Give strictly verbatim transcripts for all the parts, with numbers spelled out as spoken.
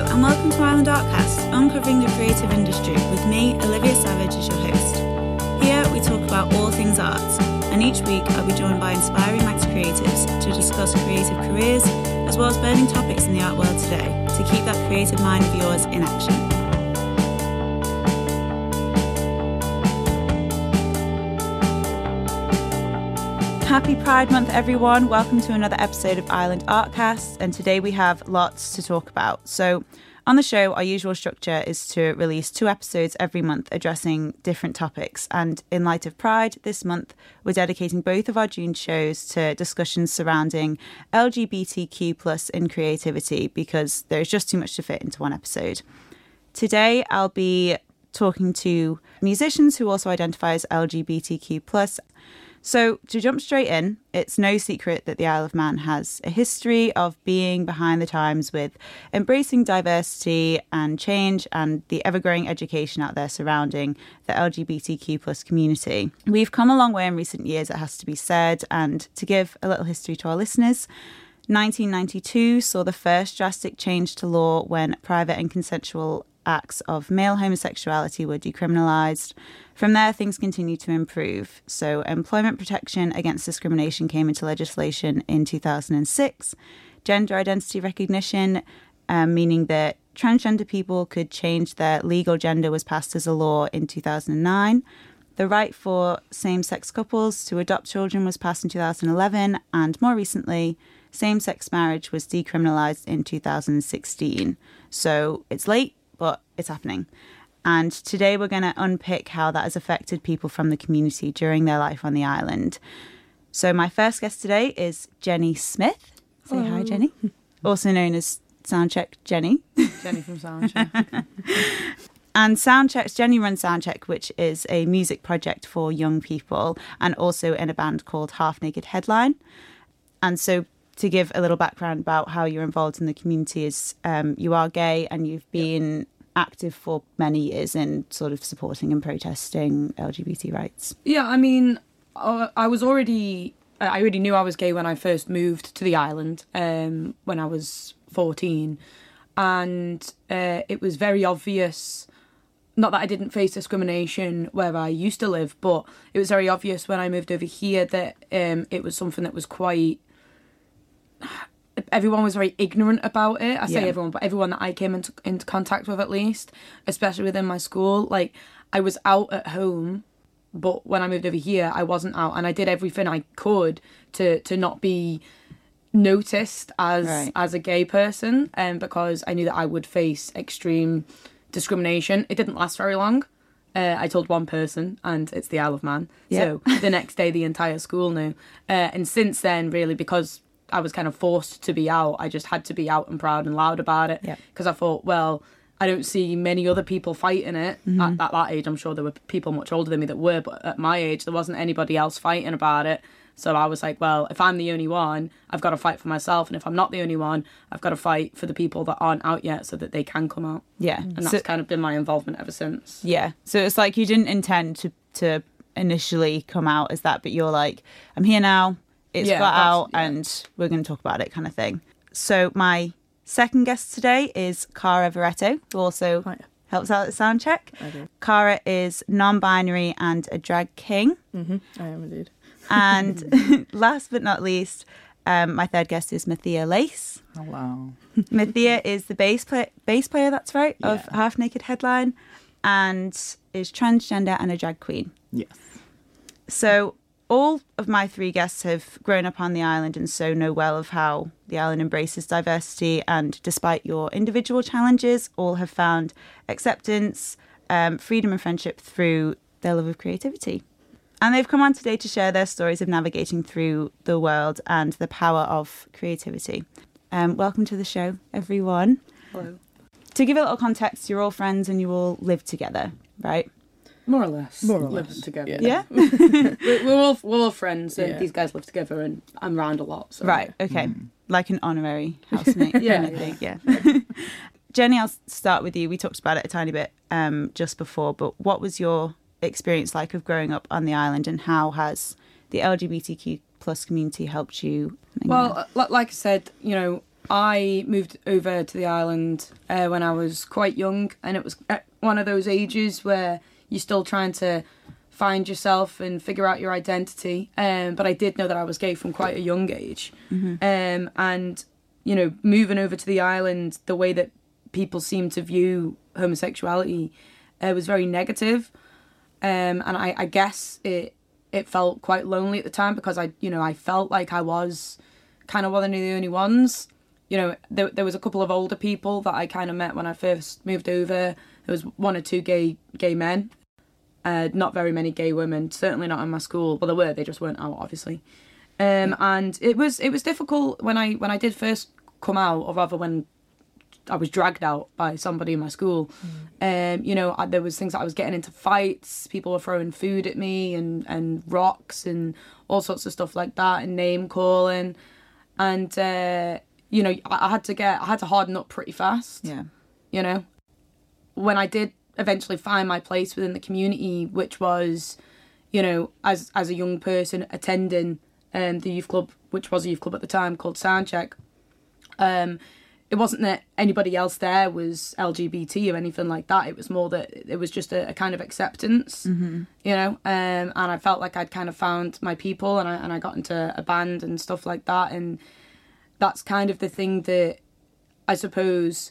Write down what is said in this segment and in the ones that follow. Hello and welcome to Island Artcast, uncovering the creative industry with me, Olivia Savage, as your host. Here we talk about all things art, and each week I'll be joined by inspiring Manx creatives to discuss creative careers, as well as burning topics in the art world today, to keep that creative mind of yours in action. Happy Pride Month, everyone. Welcome to another episode of Island Artcast, and today we have lots to talk about. So on the show, our usual structure is to release two episodes every month addressing different topics, and in light of Pride, this month we're dedicating both of our June shows to discussions surrounding L G B T Q plus in creativity, because there's just too much to fit into one episode. Today I'll be talking to musicians who also identify as L G B T Q plus. So to jump straight in, it's no secret that the Isle of Man has a history of being behind the times with embracing diversity and change and the ever-growing education out there surrounding the L G B T Q plus community. We've come a long way in recent years, it has to be said, and to give a little history to our listeners, nineteen ninety-two saw the first drastic change to law when private and consensual acts of male homosexuality were decriminalised. From there, things continued to improve. So employment protection against discrimination came into legislation in two thousand six. Gender identity recognition, um, meaning that transgender people could change their legal gender, was passed as a law in two thousand nine. The right for same-sex couples to adopt children was passed in two thousand eleven. And more recently, same-sex marriage was decriminalised in two thousand sixteen. So it's late, but it's happening. And today we're going to unpick how that has affected people from the community during their life on the island. So my first guest today is Jenny Smith. Say Hello. Hi, Jenny. Also known as Soundcheck Jenny. Jenny from Soundcheck. And Soundcheck's Jenny runs Soundcheck, which is a music project for young people, and also in a band called Half Naked Headline. And so to give a little background about how you're involved in the community is um, you are gay and you've been yep. active for many years in sort of supporting and protesting L G B T rights. Yeah, I mean, I was already, I already knew I was gay when I first moved to the island um, when I was fourteen. And uh, it was very obvious, not that I didn't face discrimination where I used to live, but it was very obvious when I moved over here that um, it was something that was quite... everyone was very ignorant about it. I say yeah. everyone, but everyone that I came into, into contact with, at least, especially within my school. Like, I was out at home, but when I moved over here, I wasn't out. And I did everything I could to, to not be noticed as right. as a gay person, um, because I knew that I would face extreme discrimination. It didn't last very long. Uh, I told one person, and it's the Isle of Man. Yeah. So the next day, the entire school knew. Uh, and since then, really, because... I was kind of forced to be out. I just had to be out and proud and loud about it, because yeah. I thought, well, I don't see many other people fighting it mm-hmm. at, at that age. I'm sure there were people much older than me that were, but at my age, there wasn't anybody else fighting about it. So I was like, well, if I'm the only one, I've got to fight for myself. And if I'm not the only one, I've got to fight for the people that aren't out yet so that they can come out. Yeah. And that's so, kind of been my involvement ever since. Yeah. So it's like you didn't intend to, to initially come out as that, but you're like, I'm here now. It's yeah, got out yeah. and we're going to talk about it kind of thing. So my second guest today is Cara Vareto, who also oh, yeah. helps out at Soundcheck. Okay. Cara is non-binary and a drag king. Mm-hmm. I am indeed. And last but not least, um, my third guest is Mathia Lace. Hello. Mathia is the bass, play- bass player, that's right, yeah. of Half Naked Headline, and is transgender and a drag queen. Yes. So... all of my three guests have grown up on the island and so know well of how the island embraces diversity, and despite your individual challenges, all have found acceptance, um, freedom and friendship through their love of creativity. And they've come on today to share their stories of navigating through the world and the power of creativity. Um, welcome to the show, everyone. Hello. To give a little context, you're all friends and you all live together, right? More or less. More or less. Living together. Yeah. yeah? we're, we're, all, we're all friends. So yeah. These guys live together and I'm around a lot. So. Right. Okay. Mm. Like an honorary housemate. yeah. Kind of thing. Yeah. yeah. Jenny, I'll start with you. We talked about it a tiny bit um, just before, but what was your experience like of growing up on the island, and how has the L G B T Q plus community helped you? Well, like I said, you know, I moved over to the island uh, when I was quite young, and it was one of those ages where you're still trying to find yourself and figure out your identity. Um, but I did know that I was gay from quite a young age. Mm-hmm. Um, and, you know, moving over to the island, the way that people seemed to view homosexuality uh, was very negative. Um, and I, I guess it it felt quite lonely at the time because I, you know, I felt like I was kind of one of the only ones. You know, there, there was a couple of older people that I kind of met when I first moved over. There was one or two gay gay men, uh, not very many gay women, certainly not in my school. Well, there were, they just weren't out, obviously. Um, and it was it was difficult when I when I did first come out, or rather when I was dragged out by somebody in my school. Mm. Um, you know, I, there was things that I was getting into fights. People were throwing food at me and, and rocks and all sorts of stuff like that, and name calling. And uh, you know, I, I had to get I had to harden up pretty fast. Yeah, you know. When I did eventually find my place within the community, which was, you know, as as a young person attending um, the youth club, which was a youth club at the time called Soundcheck, um, it wasn't that anybody else there was L G B T or anything like that. It was more that it was just a, a kind of acceptance, mm-hmm. you know, um, and I felt like I'd kind of found my people, and I, and I got into a band and stuff like that. And that's kind of the thing that I suppose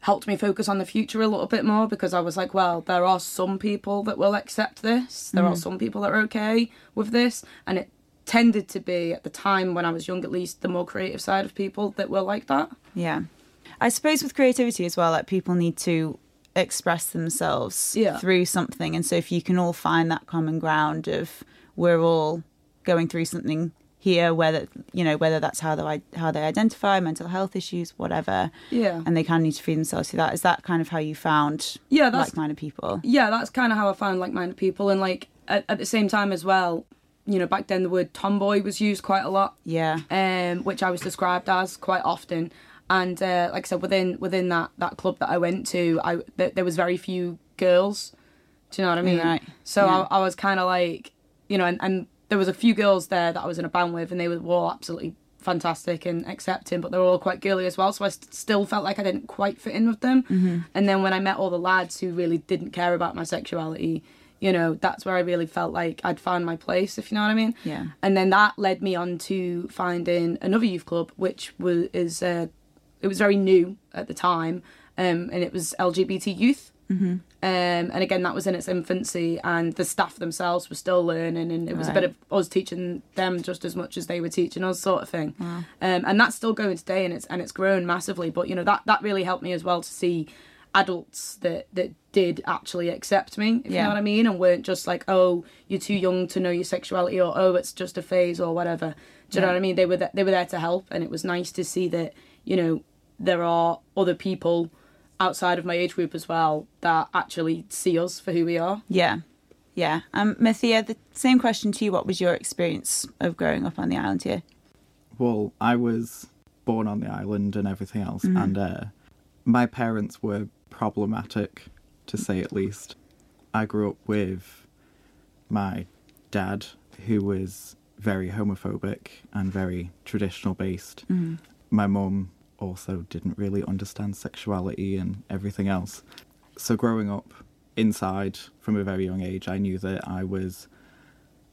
helped me focus on the future a little bit more, because I was like, well, there are some people that will accept this. There mm-hmm. are some people that are okay with this. And it tended to be, at the time when I was young at least, the more creative side of people that were like that. Yeah. I suppose with creativity as well, like, people need to express themselves yeah. through something. And so if you can all find that common ground of we're all going through something here, whether, you know, whether that's how they how they identify, mental health issues, whatever, yeah, and they kind of need to feed themselves through that. Is that kind of how you found yeah, that's, like-minded people? Yeah, that's kind of how I found like-minded people. And like at, at the same time as well, you know, back then the word tomboy was used quite a lot. Yeah, um, which I was described as quite often. And uh, like I said, within within that, that club that I went to, I th- there was very few girls. Do you know what I mean? Right. So yeah. I, I was kind of like, you know, and. and there was a few girls there that I was in a band with, and they were all absolutely fantastic and accepting, but they were all quite girly as well, so I st- still felt like I didn't quite fit in with them. Mm-hmm. And then when I met all the lads who really didn't care about my sexuality, you know, that's where I really felt like I'd found my place, if you know what I mean. Yeah. And then that led me on to finding another youth club, which was is uh, it was very new at the time, um, and it was L G B T youth. Mm-hmm. Um, and again, that was in its infancy, and the staff themselves were still learning, and it was right. a bit of us teaching them just as much as they were teaching us, sort of thing. Wow. Um, and that's still going today, and it's and it's grown massively. But you know, that, that really helped me as well to see adults that, that did actually accept me, if yeah. you know what I mean, and weren't just like, oh, you're too young to know your sexuality, or oh, it's just a phase, or whatever. Do you yeah. know what I mean? They were th- they were there to help, and it was nice to see that, you know, there are other people outside of my age group as well that actually see us for who we are. Yeah, yeah. Um, Mathia, the same question to you. What was your experience of growing up on the island here? Well, I was born on the island and everything else, mm-hmm. and uh, my parents were problematic, to say at least. I grew up with my dad, who was very homophobic and very traditional based. Mm-hmm. My mum also didn't really understand sexuality and everything else. So growing up inside from a very young age, I knew that I was,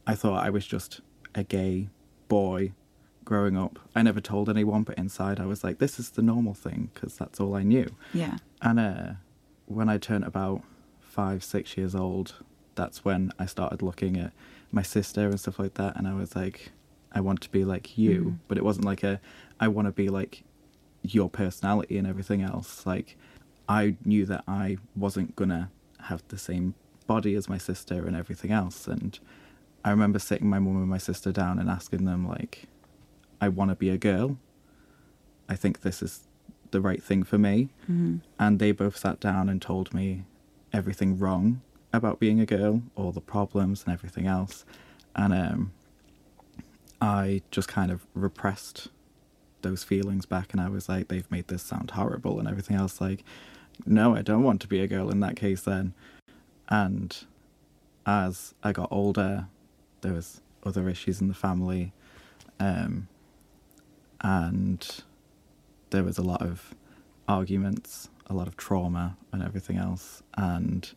I thought I was just a gay boy growing up. I never told anyone, but inside I was like, this is the normal thing, because that's all I knew. Yeah. And uh, when I turned about five, six years old, that's when I started looking at my sister and stuff like that. And I was like, I want to be like you. Mm. But it wasn't like a, I want to be like your personality and everything else. Like, I knew that I wasn't gonna have the same body as my sister and everything else. And I remember sitting my mum and my sister down and asking them, like, I want to be a girl. I think this is the right thing for me. Mm-hmm. And they both sat down and told me everything wrong about being a girl, all the problems and everything else. And um, I just kind of repressed those feelings back, and I was like, they've made this sound horrible and everything else, like, no, I don't want to be a girl in that case then. And as I got older, there was other issues in the family, um, and there was a lot of arguments, a lot of trauma and everything else. And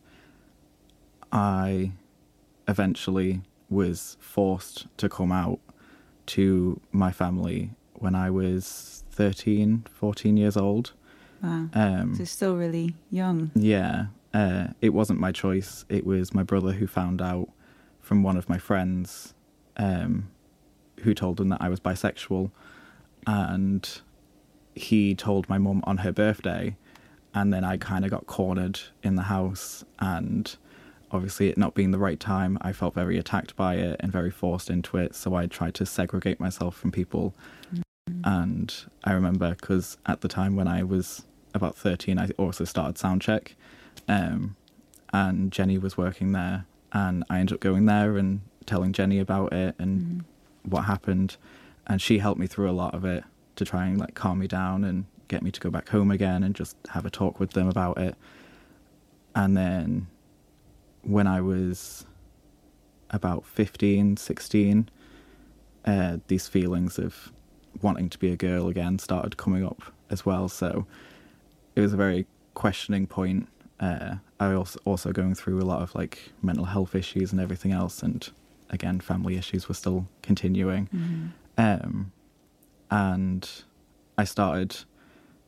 I eventually was forced to come out to my family when I was thirteen, fourteen years old. Wow. Um, so still really young. Yeah. Uh, it wasn't my choice. It was my brother who found out from one of my friends um, who told him that I was bisexual. And he told my mum on her birthday. And then I kind of got cornered in the house. And obviously it not being the right time, I felt very attacked by it and very forced into it. So I tried to segregate myself from people. Mm. And I remember because at the time when I was about thirteen, I also started Soundcheck, um, and Jenny was working there, and I ended up going there and telling Jenny about it and mm. what happened, and she helped me through a lot of it to try and like calm me down and get me to go back home again and just have a talk with them about it. And then when I was about fifteen, sixteen, uh, these feelings of wanting to be a girl again started coming up as well, so it was a very questioning point. uh, I was also going through a lot of like mental health issues and everything else, and again family issues were still continuing. Mm-hmm. um, and I started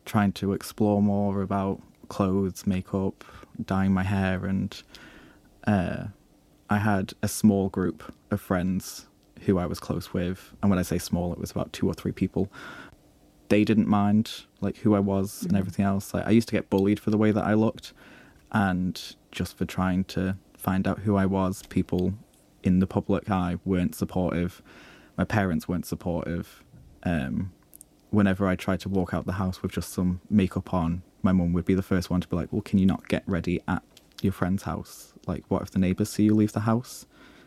trying to explore more about clothes, makeup, dyeing my hair, and uh, I had a small group of friends who I was close with, and when I say small, it was about two or three people. They didn't mind like who I was mm-hmm. and everything else. Like, I used to get bullied for the way that I looked, and just for trying to find out who I was. People in the public eye weren't supportive. My parents weren't supportive. Um, whenever I tried to walk out the house with just some makeup on, my mum would be the first one to be like, well, can you not get ready at your friend's house? Like, what if the neighbours see you leave the house?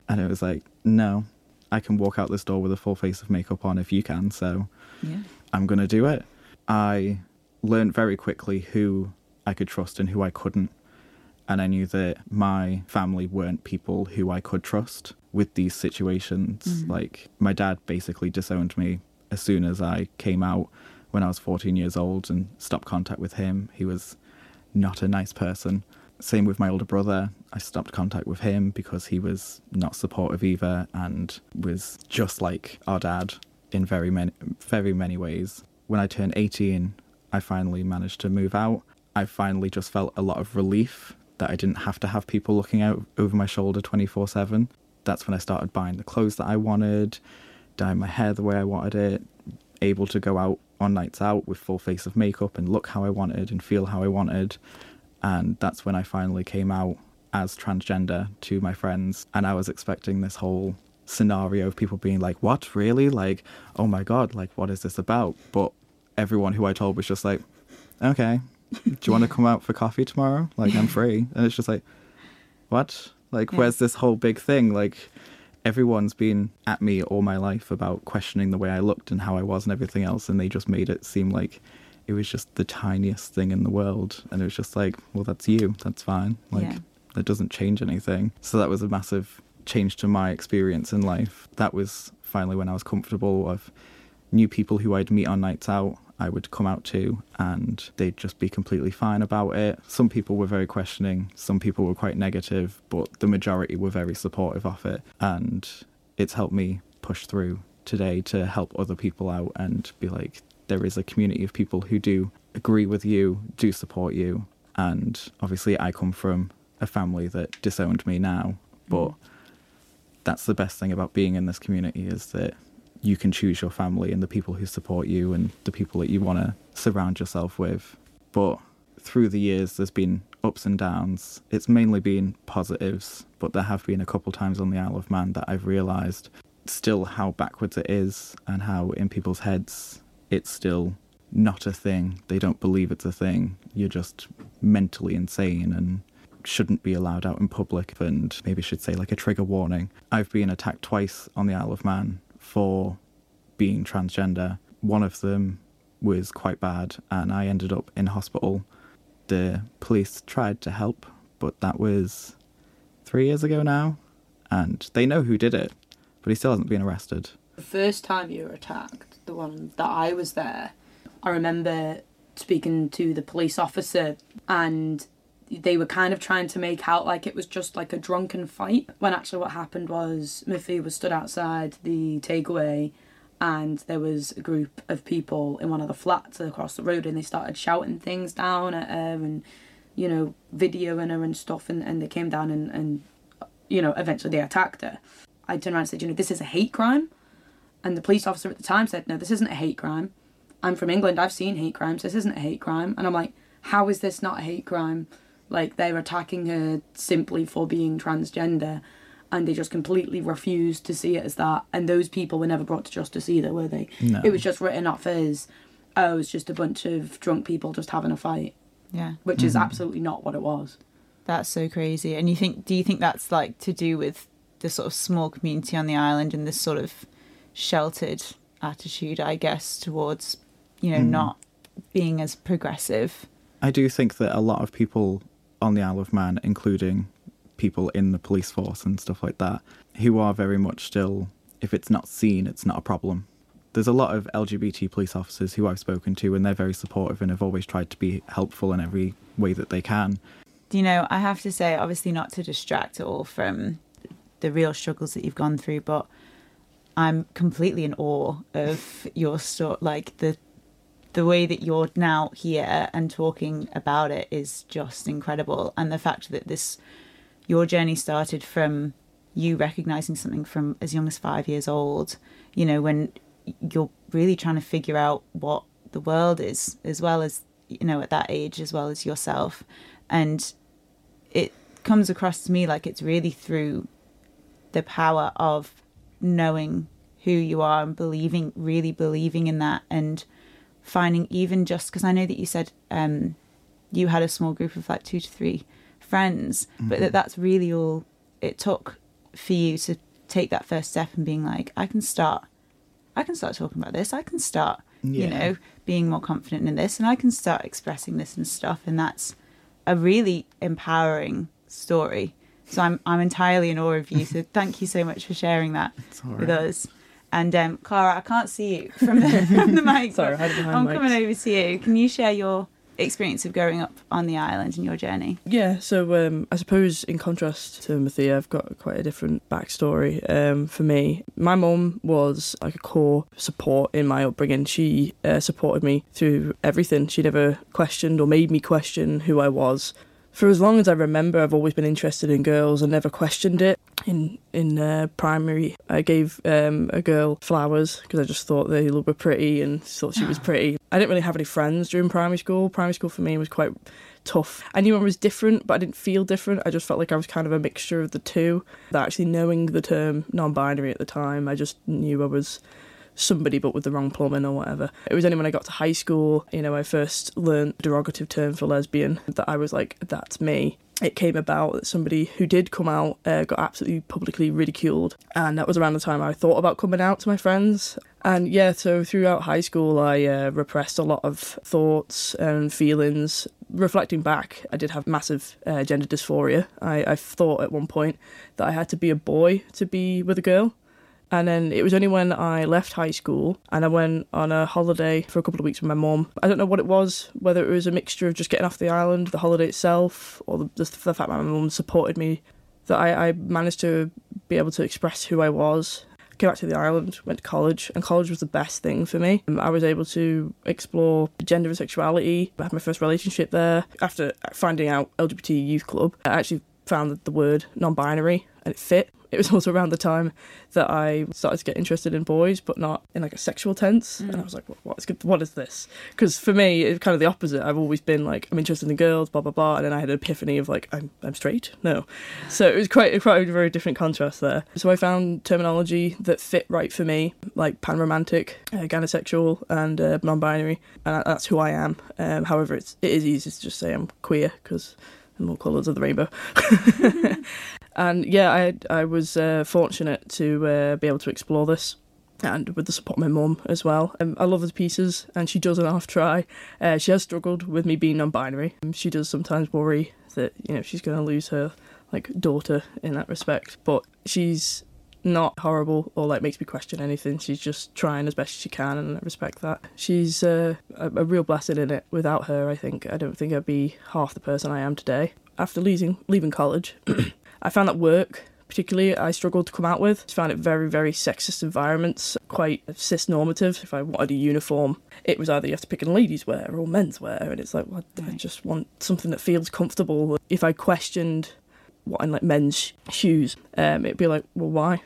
And it was like, no. I can walk out this door with a full face of makeup on if you can, so yeah. I'm going to do it. I learned very quickly who I could trust and who I couldn't. And I knew that my family weren't people who I could trust with these situations. Mm-hmm. Like, my dad basically disowned me as soon as I came out when I was fourteen years old and stopped contact with him. He was not a nice person. Same with my older brother. I stopped contact with him because he was not supportive either and was just like our dad in very many, very many ways. When I turned eighteen, I finally managed to move out. I finally just felt a lot of relief that I didn't have to have people looking out over my shoulder twenty-four seven. That's when I started buying the clothes that I wanted, dyeing my hair the way I wanted it, able to go out on nights out with full face of makeup and look how I wanted and feel how I wanted. And that's when I finally came out as transgender to my friends. And I was expecting this whole scenario of people being like, what, really? Like, oh my God, like, what is this about? But everyone who I told was just like, okay, do you want to come out for coffee tomorrow? Like, I'm free. And it's just like, what? Like, yeah. Where's this whole big thing? Like, everyone's been at me all my life about questioning the way I looked and how I was and everything else. And they just made it seem like it was just the tiniest thing in the world. And it was just like, well, that's you. That's fine. Like, yeah. That doesn't change anything. So that was a massive change to my experience in life. That was finally when I was comfortable with new people who I'd meet on nights out, I would come out to, and they'd just be completely fine about it. Some people were very questioning. Some people were quite negative, but the majority were very supportive of it. And it's helped me push through today to help other people out and be like, there is a community of people who do agree with you, do support you. And obviously I come from a family that disowned me now, but mm. that's the best thing about being in this community, is that you can choose your family and the people who support you and the people that you want to surround yourself with. But through the years, there's been ups and downs. It's mainly been positives, but there have been a couple times on the Isle of Man that I've realised still how backwards it is and how in people's heads it's still not a thing. They don't believe it's a thing. You're just mentally insane and shouldn't be allowed out in public, and maybe should say like a trigger warning. I've been attacked twice on the Isle of Man for being transgender. One of them was quite bad and I ended up in hospital. The police tried to help, but that was three years ago now, and they know who did it, but he still hasn't been arrested. The first time you were attacked, the one that I was there, I remember speaking to the police officer, and they were kind of trying to make out like it was just like a drunken fight, when actually what happened was Mathia was stood outside the takeaway and there was a group of people in one of the flats across the road, and they started shouting things down at her and, you know, videoing her and stuff, and, and they came down and, and, you know, eventually they attacked her. I turned around and said, you know, this is a hate crime. And the police officer at the time said, no, this isn't a hate crime. I'm from England, I've seen hate crimes, this isn't a hate crime. And I'm like, how is this not a hate crime? Like, they're attacking her simply for being transgender, and they just completely refused to see it as that. And those people were never brought to justice either, were they? No. It was just written off as, oh, it was just a bunch of drunk people just having a fight. Yeah. Which mm-hmm. is absolutely not what it was. That's so crazy. And you think, do you think that's, like, to do with the sort of small community on the island and this sort of sheltered attitude, I guess, towards, you know, mm. not being as progressive? I do think that a lot of people on the Isle of Man, including people in the police force and stuff like that, who are very much still, if it's not seen, it's not a problem. There's a lot of L G B T police officers who I've spoken to, and they're very supportive and have always tried to be helpful in every way that they can. You know, I have to say, obviously not to distract at all from the real struggles that you've gone through, but I'm completely in awe of your story, like the the way that you're now here and talking about it is just incredible. And the fact that this, your journey started from you recognising something from as young as five years old, you know, when you're really trying to figure out what the world is, as well as, you know, at that age, as well as yourself. And it comes across to me like it's really through the power of knowing who you are and believing, really believing in that, and finding, even just because I know that you said um you had a small group of like two to three friends, mm-hmm. but that that's really all it took for you to take that first step and being like, I can start I can start talking about this, I can start yeah. you know, being more confident in this, and I can start expressing this and stuff. And that's a really empowering story, so I'm I'm entirely in awe of you. So thank you so much for sharing that right. with us. And um, Cara, I can't see you from the, from the mic. Sorry, I didn't I'm mics. Coming over to you. Can you share your experience of growing up on the island and your journey? Yeah, so um, I suppose in contrast to Mathia, I've got quite a different backstory. Um, for me, my mum was like a core support in my upbringing. She uh, supported me through everything. She never questioned or made me question who I was. For as long as I remember, I've always been interested in girls and never questioned it. In in uh, primary, I gave um, a girl flowers because I just thought they were pretty and thought she was pretty. I didn't really have any friends during primary school. Primary school for me was quite tough. I knew I was different, but I didn't feel different. I just felt like I was kind of a mixture of the two. Without actually knowing the term non-binary at the time, I just knew I was somebody but with the wrong plumbing or whatever. It was only when I got to high school, you know, I first learned the derogative term for lesbian, that I was like, that's me. It came about that somebody who did come out uh, got absolutely publicly ridiculed, and that was around the time I thought about coming out to my friends. And yeah, so throughout high school I uh, repressed a lot of thoughts and feelings. Reflecting back, I did have massive uh, gender dysphoria. I, I thought at one point that I had to be a boy to be with a girl. And then it was only when I left high school and I went on a holiday for a couple of weeks with my mum. I don't know what it was, whether it was a mixture of just getting off the island, the holiday itself, or the, just the fact that my mum supported me, that I, I managed to be able to express who I was. I came back to the island, went to college, and college was the best thing for me. I was able to explore gender and sexuality. I had my first relationship there. After finding out L G B T youth club, I actually found the word non-binary and it fit. It was also around the time that I started to get interested in boys, but not in like a sexual tense. Mm. And I was like, what, what, is, what is this? Because for me, it's kind of the opposite. I've always been like, I'm interested in girls, blah, blah, blah. And then I had an epiphany of like, I'm I'm straight? No. So it was quite, quite a very different contrast there. So I found terminology that fit right for me, like panromantic, uh, gynosexual and uh, non-binary. And that's who I am. Um, however, it's, it is easy to just say I'm queer because I'm all colours of the rainbow. And yeah, I I was uh, fortunate to uh, be able to explore this, and with the support of my mum as well. Um, I love her to pieces, and she does an half try. Uh, she has struggled with me being non-binary. She does sometimes worry that, you know, she's going to lose her like daughter in that respect, but she's not horrible or like makes me question anything. She's just trying as best she can, and I respect that. She's uh, a, a real blessing in it. Without her, I think I don't think I'd be half the person I am today. After leaving leaving college, I found that work particularly I struggled to come out with. I found it very, very sexist environments, quite cis-normative. If I wanted a uniform, it was either you have to pick in ladies' wear or men's wear, and it's like, well, I, right. I just want something that feels comfortable. If I questioned wanting like men's shoes, um, it'd be like, well, why?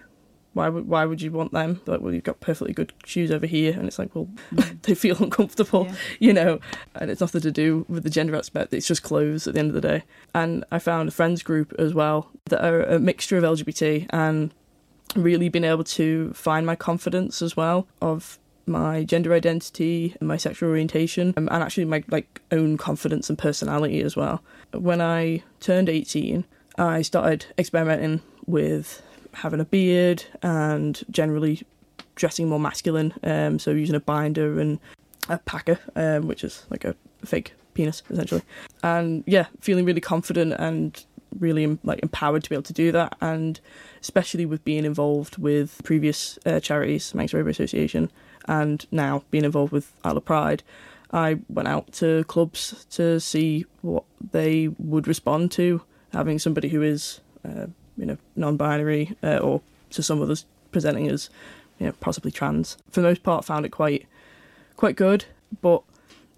Why would why would you want them? Like, well, you've got perfectly good shoes over here, and it's like, well, mm. they feel uncomfortable, yeah. you know. And it's nothing to do with the gender aspect; it's just clothes at the end of the day. And I found a friends group as well that are a mixture of L G B T, and really been able to find my confidence as well of my gender identity and my sexual orientation, and actually my like own confidence and personality as well. When I turned eighteen, I started experimenting with having a beard and generally dressing more masculine, um, so using a binder and a packer, um, which is like a fake penis essentially, and yeah, feeling really confident and really like empowered to be able to do that, and especially with being involved with previous uh, charities, Manx Robo Association, and now being involved with Isle of Pride. I went out to clubs to see what they would respond to having somebody who is uh, you know, non-binary uh, or to some others presenting as, you know, possibly trans. For the most part, found it quite quite good, but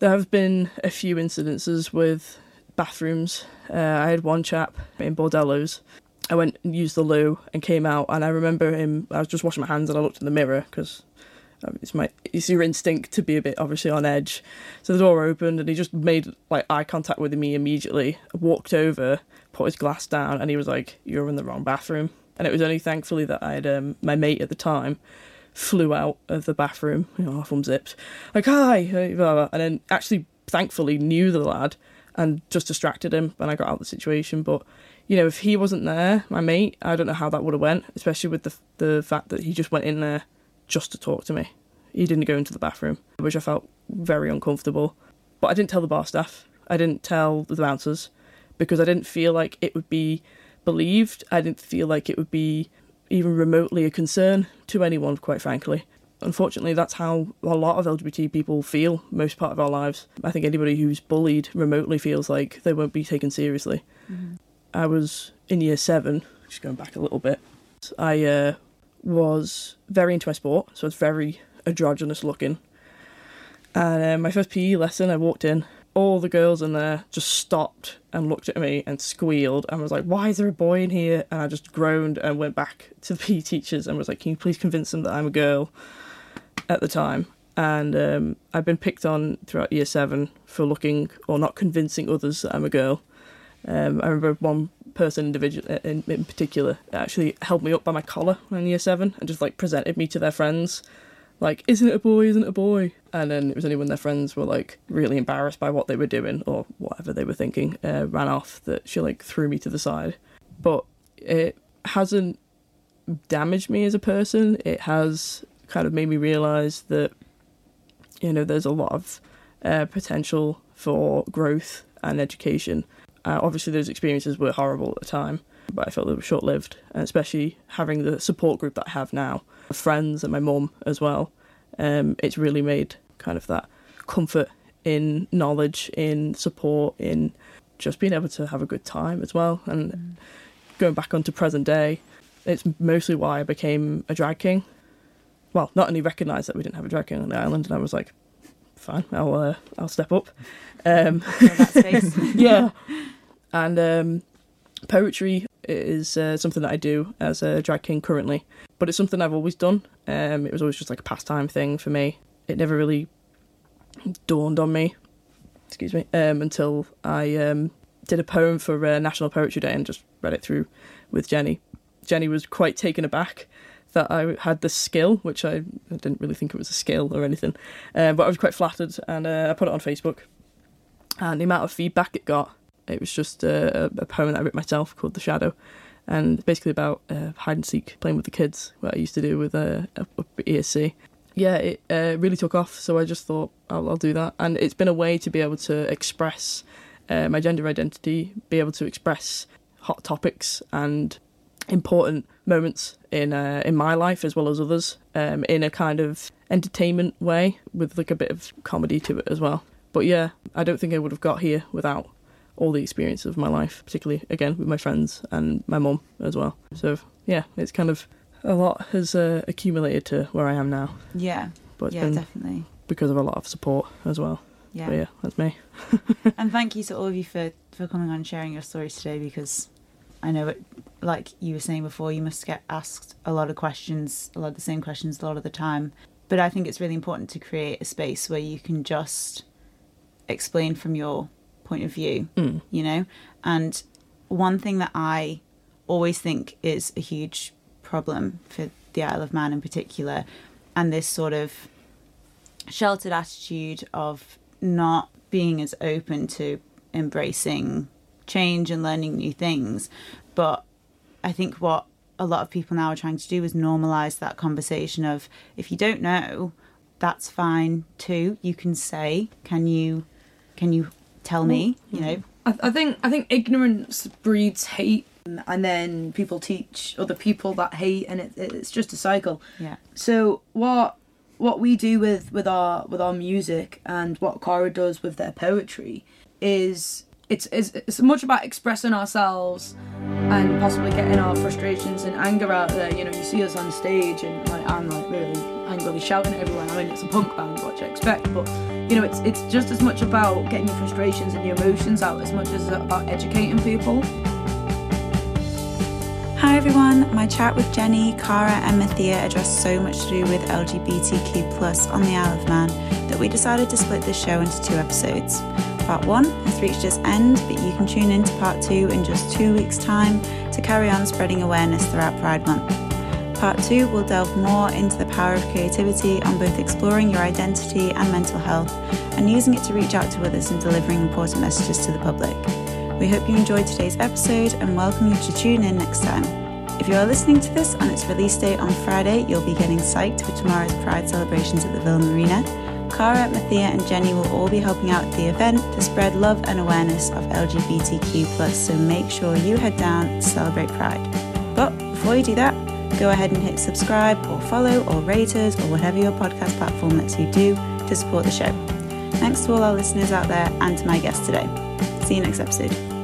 there have been a few incidences with bathrooms. Uh, I had one chap in Bordellos. I went and used the loo and came out, and I remember him, I was just washing my hands and I looked in the mirror because um, it's my it's your instinct to be a bit obviously on edge. So the door opened and he just made like eye contact with me immediately, I walked over, put his glass down, and he was like, "You're in the wrong bathroom." And it was only thankfully that I had um, my mate at the time flew out of the bathroom, you know, half unzipped, like, "Hi," and then actually thankfully knew the lad and just distracted him, and I got out of the situation. But you know, if he wasn't there, my mate, I don't know how that would have went, especially with the the fact that he just went in there just to talk to me. He didn't go into the bathroom, which I felt very uncomfortable. But I didn't tell the bar staff. I didn't tell the bouncers, because I didn't feel like it would be believed. I didn't feel like it would be even remotely a concern to anyone, quite frankly. Unfortunately, that's how a lot of L G B T people feel most part of our lives. I think anybody who's bullied remotely feels like they won't be taken seriously. Mm-hmm. I was in year seven, just going back a little bit. I uh, was very into my sport, so I was very androgynous looking. And uh, my first P E lesson, I walked in. All the girls in there just stopped and looked at me and squealed and was like, "Why is there a boy in here?" And I just groaned and went back to the P E teachers and was like, "Can you please convince them that I'm a girl?" At the time. And um, I've been picked on throughout year seven for looking or not convincing others that I'm a girl. Um, I remember one person individual in, in particular actually held me up by my collar in year seven and just like presented me to their friends. Like, "Isn't it a boy? Isn't it a boy?" And then it was only when their friends were, like, really embarrassed by what they were doing or whatever they were thinking, uh, ran off, that she, like, threw me to the side. But it hasn't damaged me as a person. It has kind of made me realise that, you know, there's a lot of uh, potential for growth and education. Uh, obviously, those experiences were horrible at the time, but I felt they were short-lived, and especially having the support group that I have now, friends and my mum as well, um, it's really made kind of that comfort in knowledge, in support, in just being able to have a good time as well. And mm. going back onto present day, it's mostly why I became a drag king. Well, not only recognised that we didn't have a drag king on the island, and I was like, fine, I'll uh, I'll step up. Um, yeah, and um, poetry is uh, something that I do as a drag king currently. But it's something I've always done. Um, it was always just like a pastime thing for me. It never really dawned on me, excuse me, um, until I um, did a poem for uh, National Poetry Day and just read it through with Jenny. Jenny was quite taken aback that I had this skill, which I, I didn't really think it was a skill or anything. Uh, but I was quite flattered, and uh, I put it on Facebook. And the amount of feedback it got, it was just uh, a poem that I wrote myself called The Shadow. And it's basically about uh, hide and seek, playing with the kids, what I used to do with uh, E S C. Yeah, it uh, really took off, so I just thought, I'll, I'll do that. And it's been a way to be able to express uh, my gender identity, be able to express hot topics and important moments in uh, in my life as well as others, um, in a kind of entertainment way with like a bit of comedy to it as well. But yeah, I don't think I would have got here without all the experiences of my life, particularly again with my friends and my mum as well. So yeah, it's kind of a lot has uh, accumulated to where I am now. Yeah, but yeah, definitely because of a lot of support as well. Yeah, but yeah, that's me. And thank you to all of you for for coming on and sharing your stories today, because I know it, like you were saying before, you must get asked a lot of questions, a lot of the same questions a lot of the time. But I think it's really important to create a space where you can just explain from your point of view, mm. you know? And one thing that I always think is a huge problem for the Isle of Man in particular, and this sort of sheltered attitude of not being as open to embracing change and learning new things. But I think what a lot of people now are trying to do is normalize that conversation of, if you don't know, that's fine too. You can say, can you can you tell me, you know? I, I think I think ignorance breeds hate, and then people teach other people that hate, and it, it's just a cycle. Yeah. So what what we do with with our with our music, and what Cara does with their poetry, is It's, it's it's much about expressing ourselves and possibly getting our frustrations and anger out there. You know, you see us on stage and like I'm like really angrily shouting at everyone. I mean, it's a punk band, what do you expect? But, you know, it's it's just as much about getting your frustrations and your emotions out as much as about educating people. Hi everyone, my chat with Jenny, Cara and Mathia addressed so much to do with L G B T Q plus on the Isle of Man that we decided to split this show into two episodes. Part one has reached its end, but you can tune in to part two in just two weeks' time to carry on spreading awareness throughout Pride Month. Part two will delve more into the power of creativity on both exploring your identity and mental health, and using it to reach out to others and delivering important messages to the public. We hope you enjoyed today's episode and welcome you to tune in next time. If you are listening to this on its release date on Friday, you'll be getting psyched for tomorrow's Pride celebrations at the Villa Marina. Cara, Mathia and Jenny will all be helping out at the event to spread love and awareness of L G B T Q plus, so make sure you head down to celebrate Pride. But before you do that, go ahead and hit subscribe or follow or rate us or whatever your podcast platform lets you do to support the show. Thanks to all our listeners out there and to my guests today. See you next episode.